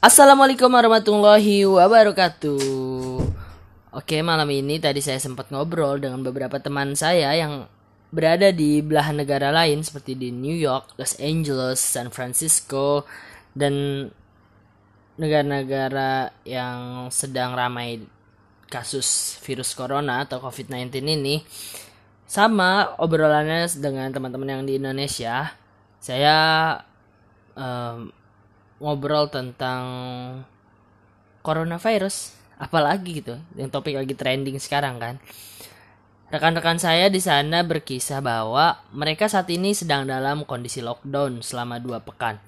Assalamualaikum warahmatullahi wabarakatuh. Oke, malam ini tadi saya sempat ngobrol dengan beberapa teman saya yang berada di belahan negara lain seperti di New York, Los Angeles, San Francisco, dan negara-negara yang sedang ramai kasus virus corona atau COVID-19 ini. Sama obrolannya dengan teman-teman yang di Indonesia. Saya ngobrol tentang coronavirus, apalagi gitu, yang topik lagi trending sekarang kan. Rekan-rekan saya di sana berkisah bahwa mereka saat ini sedang dalam kondisi lockdown selama 2 pekan.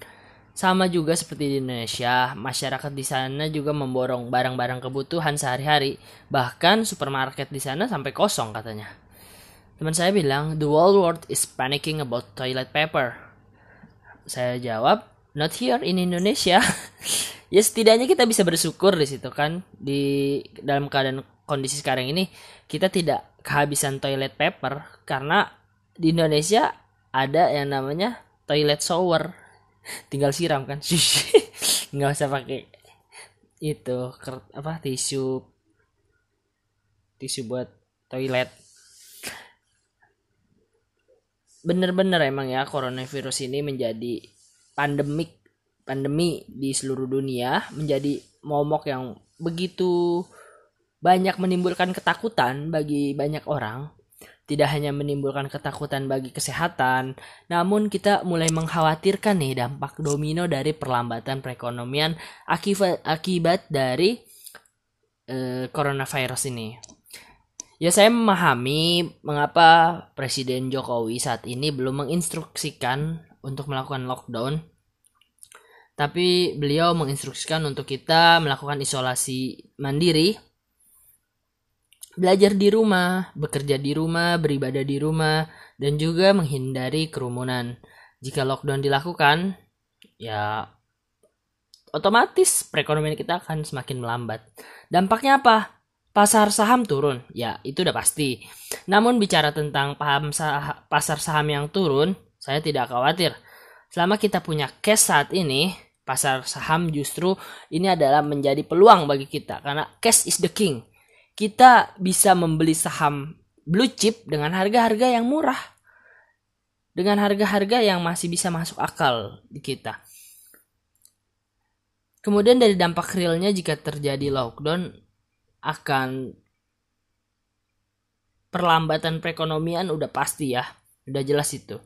Sama juga seperti di Indonesia, masyarakat di sana juga memborong barang-barang kebutuhan sehari-hari, bahkan supermarket di sana sampai kosong katanya. Teman saya bilang, "The whole world is panicking about toilet paper." Saya jawab, "Not here in Indonesia." Ya, setidaknya kita bisa bersyukur di situ kan, di dalam keadaan kondisi sekarang ini kita tidak kehabisan toilet paper, karena di Indonesia ada yang namanya toilet shower. Tinggal siram kan. Enggak usah pakai itu tisu buat toilet. Bener-bener emang ya, coronavirus ini menjadi pandemi di seluruh dunia, menjadi momok yang begitu banyak menimbulkan ketakutan bagi banyak orang. Tidak hanya menimbulkan ketakutan bagi kesehatan, namun kita mulai mengkhawatirkan nih dampak domino dari perlambatan perekonomian akibat dari coronavirus ini. Ya, saya memahami mengapa Presiden Jokowi saat ini belum menginstruksikan untuk melakukan lockdown. Tapi beliau menginstruksikan untuk kita melakukan isolasi mandiri, belajar di rumah, bekerja di rumah, beribadah di rumah, dan juga menghindari kerumunan. Jika lockdown dilakukan, ya otomatis perekonomian kita akan semakin melambat. Dampaknya apa? Pasar saham turun, ya itu udah pasti. Namun bicara tentang pasar saham yang turun, saya tidak khawatir. Selama kita punya cash saat ini, pasar saham justru ini adalah menjadi peluang bagi kita. Karena cash is the king. Kita bisa membeli saham blue chip dengan harga-harga yang murah. Dengan harga-harga yang masih bisa masuk akal di kita. Kemudian dari dampak realnya jika terjadi lockdown, akan perlambatan perekonomian udah pasti ya. Udah jelas itu.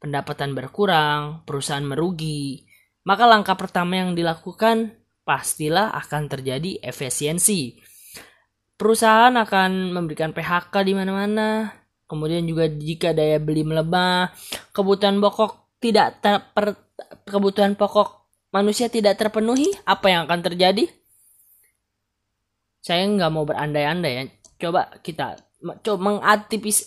Pendapatan berkurang, perusahaan merugi. Maka langkah pertama yang dilakukan pastilah akan terjadi efisiensi. Perusahaan akan memberikan PHK di mana-mana. Kemudian juga jika daya beli melemah, kebutuhan pokok manusia tidak terpenuhi, apa yang akan terjadi? Saya nggak mau berandai-andai ya. Coba kita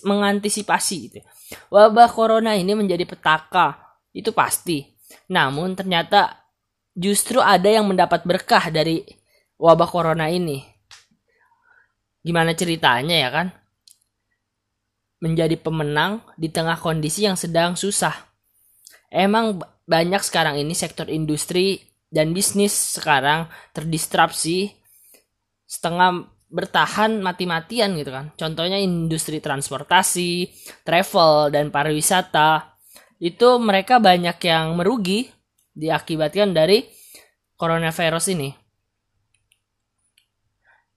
mengantisipasi gitu. Wabah corona ini menjadi petaka, itu pasti. Namun ternyata justru ada yang mendapat berkah dari wabah corona ini. Gimana ceritanya ya kan? Menjadi pemenang di tengah kondisi yang sedang susah. Emang banyak sekarang ini sektor industri dan bisnis sekarang terdisrupsi, setengah bertahan mati-matian gitu kan. Contohnya industri transportasi, travel, dan pariwisata. Itu mereka banyak yang merugi diakibatkan dari coronavirus ini.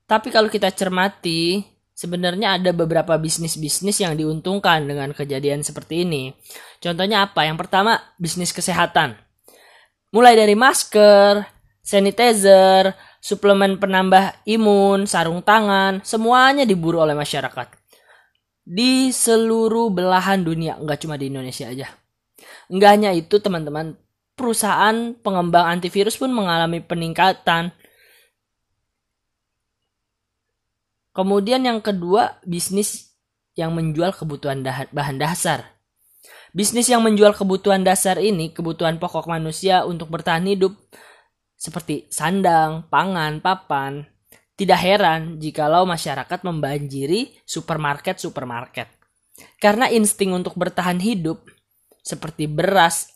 Tapi kalau kita cermati, sebenarnya ada beberapa bisnis-bisnis yang diuntungkan dengan kejadian seperti ini. Contohnya apa? Yang pertama, bisnis kesehatan. Mulai dari masker, sanitizer, suplemen penambah imun, sarung tangan, semuanya diburu oleh masyarakat. Di seluruh belahan dunia, nggak cuma di Indonesia aja. Nggak hanya itu teman-teman, perusahaan pengembang antivirus pun mengalami peningkatan. Kemudian yang kedua, bisnis yang menjual kebutuhan bahan dasar. Bisnis yang menjual kebutuhan dasar ini, kebutuhan pokok manusia untuk bertahan hidup, seperti sandang, pangan, papan. Tidak heran jikalau masyarakat membanjiri supermarket-supermarket. Karena insting untuk bertahan hidup, seperti beras,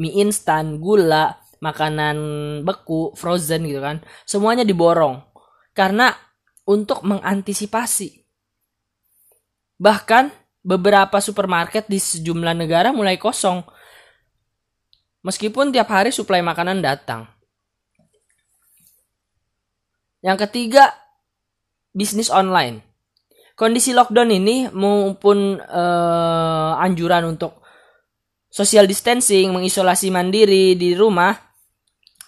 mie instan, gula, makanan beku, frozen gitu kan, semuanya diborong karena untuk mengantisipasi. Bahkan beberapa supermarket di sejumlah negara mulai kosong meskipun tiap hari suplai makanan datang. Yang ketiga, bisnis online. Kondisi lockdown ini maupun anjuran untuk social distancing, mengisolasi mandiri di rumah,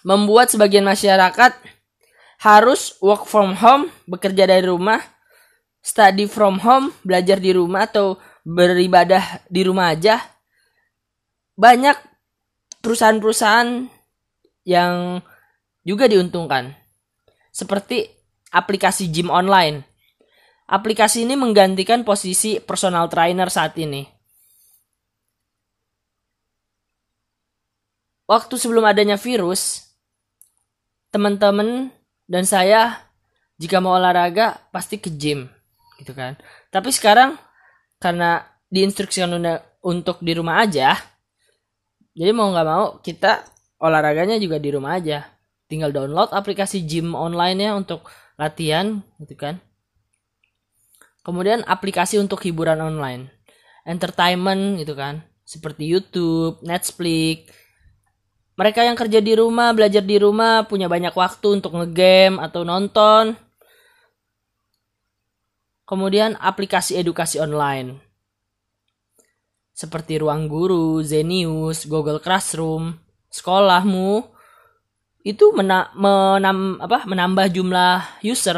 membuat sebagian masyarakat harus work from home, bekerja dari rumah, study from home, belajar di rumah, atau beribadah di rumah aja. Banyak perusahaan-perusahaan yang juga diuntungkan, seperti aplikasi gym online. Aplikasi ini menggantikan posisi personal trainer saat ini. Waktu sebelum adanya virus, teman-teman dan saya jika mau olahraga pasti ke gym, gitu kan. Tapi sekarang karena diinstruksikan untuk di rumah aja, jadi mau nggak mau kita olahraganya juga di rumah aja. Tinggal download aplikasi gym online-nya untuk latihan, gitu kan. Kemudian aplikasi untuk hiburan online, entertainment, gitu kan, seperti YouTube, Netflix. Mereka yang kerja di rumah, belajar di rumah, punya banyak waktu untuk nge-game atau nonton. Kemudian aplikasi edukasi online, seperti Ruangguru, Zenius, Google Classroom, Sekolahmu, itu menambah jumlah user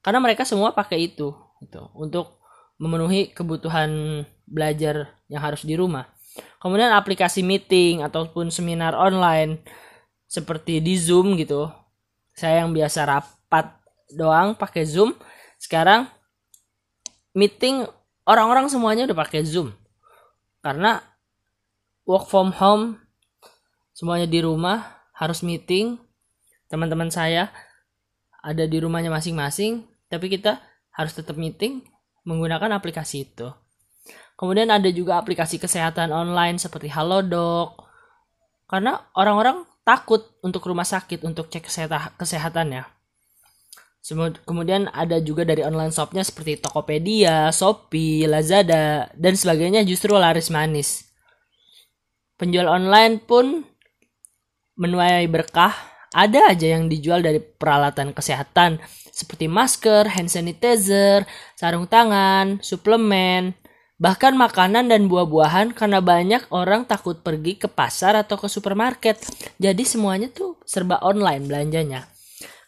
karena mereka semua pakai itu gitu, untuk memenuhi kebutuhan belajar yang harus di rumah. Kemudian aplikasi meeting ataupun seminar online seperti di Zoom gitu. Saya yang biasa rapat doang pakai Zoom, sekarang meeting orang-orang semuanya udah pakai Zoom. Karena work from home, semuanya di rumah, harus meeting. Teman-teman saya ada di rumahnya masing-masing, tapi kita harus tetap meeting menggunakan aplikasi itu. Kemudian ada juga aplikasi kesehatan online seperti Halodoc. Karena orang-orang takut untuk rumah sakit untuk cek kesehatannya. Kemudian ada juga dari online shopnya seperti Tokopedia, Shopee, Lazada, dan sebagainya justru laris manis. Penjual online pun menuai berkah. Ada aja yang dijual dari peralatan kesehatan seperti masker, hand sanitizer, sarung tangan, suplemen. Bahkan makanan dan buah-buahan karena banyak orang takut pergi ke pasar atau ke supermarket. Jadi semuanya tuh serba online belanjanya.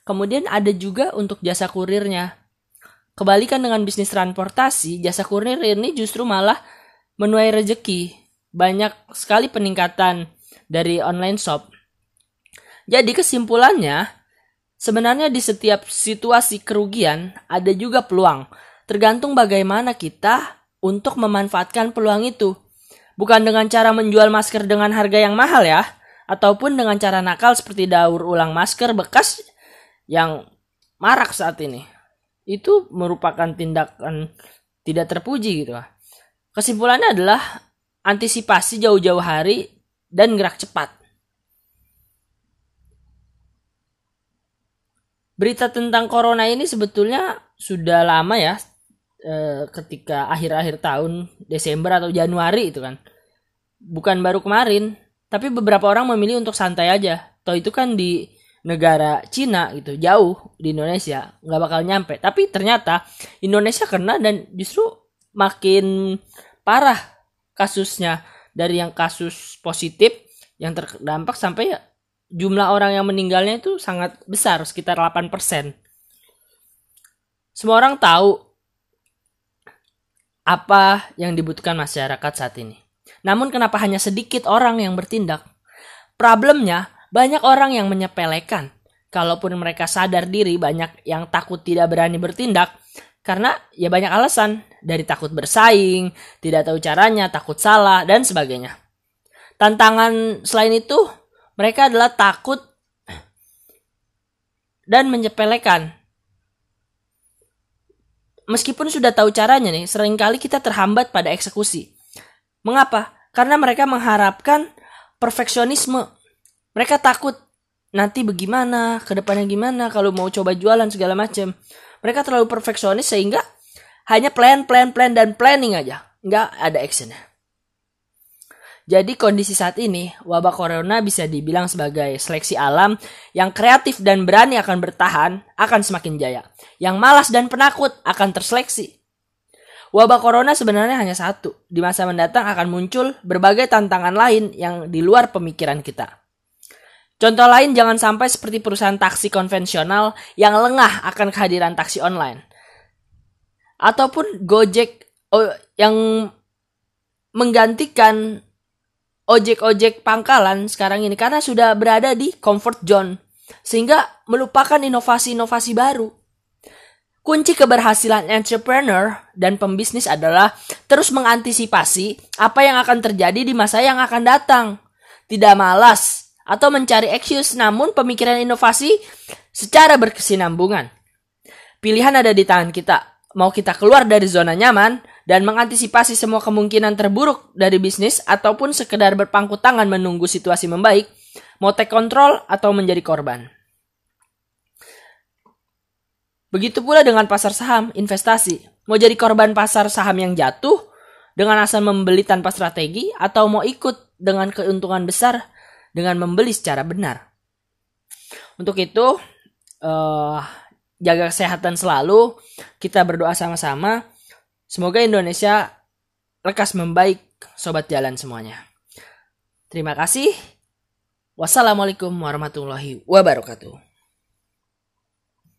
Kemudian ada juga untuk jasa kurirnya. Kebalikan dengan bisnis transportasi, jasa kurir ini justru malah menuai rejeki. Banyak sekali peningkatan dari online shop. Jadi kesimpulannya, sebenarnya di setiap situasi kerugian ada juga peluang. Tergantung bagaimana kita untuk memanfaatkan peluang itu. Bukan dengan cara menjual masker dengan harga yang mahal ya, ataupun dengan cara nakal seperti daur ulang masker bekas yang marak saat ini. Itu merupakan tindakan tidak terpuji gitu. Kesimpulannya adalah antisipasi jauh-jauh hari dan gerak cepat. Berita tentang corona ini sebetulnya sudah lama ya, ketika akhir-akhir tahun Desember atau Januari itu kan. Bukan baru kemarin, tapi beberapa orang memilih untuk santai aja. Toh itu kan di negara Cina gitu, jauh di Indonesia, nggak bakal nyampe. Tapi ternyata Indonesia kena dan justru makin parah kasusnya. Dari yang kasus positif yang terdampak sampai jumlah orang yang meninggalnya itu sangat besar, sekitar 8%. Semua orang tahu apa yang dibutuhkan masyarakat saat ini. Namun kenapa hanya sedikit orang yang bertindak? Problemnya banyak orang yang menyepelekan. Kalaupun mereka sadar diri, banyak yang takut tidak berani bertindak. Karena ya banyak alasan. Dari takut bersaing, tidak tahu caranya, takut salah, dan sebagainya. Tantangan selain itu, mereka adalah takut dan menyepelekan. Meskipun sudah tahu caranya nih, seringkali kita terhambat pada eksekusi. Mengapa? Karena mereka mengharapkan perfeksionisme. Mereka takut nanti bagaimana, kedepannya gimana kalau mau coba jualan segala macam. Mereka terlalu perfeksionis sehingga hanya plan dan planning aja, nggak ada actionnya. Jadi kondisi saat ini, wabah corona bisa dibilang sebagai seleksi alam yang kreatif dan berani akan bertahan, akan semakin jaya. Yang malas dan penakut akan terseleksi. Wabah corona sebenarnya hanya satu. Di masa mendatang akan muncul berbagai tantangan lain yang di luar pemikiran kita. Contoh lain, jangan sampai seperti perusahaan taksi konvensional yang lengah akan kehadiran taksi online. Ataupun Gojek yang menggantikan ojek-ojek pangkalan sekarang ini karena sudah berada di comfort zone sehingga melupakan inovasi-inovasi baru. Kunci keberhasilan entrepreneur dan pembisnis adalah terus mengantisipasi apa yang akan terjadi di masa yang akan datang. Tidak malas atau mencari excuse, namun pemikiran inovasi secara berkesinambungan. Pilihan ada di tangan kita. Mau kita keluar dari zona nyaman dan mengantisipasi semua kemungkinan terburuk dari bisnis ataupun sekedar berpangku tangan menunggu situasi membaik, mau take control atau menjadi korban. Begitu pula dengan pasar saham, investasi. Mau jadi korban pasar saham yang jatuh dengan asal membeli tanpa strategi atau mau ikut dengan keuntungan besar dengan membeli secara benar. Untuk itu, jaga kesehatan selalu, kita berdoa sama-sama. Semoga Indonesia lekas membaik, sobat jalan semuanya. Terima kasih. Wassalamualaikum warahmatullahi wabarakatuh.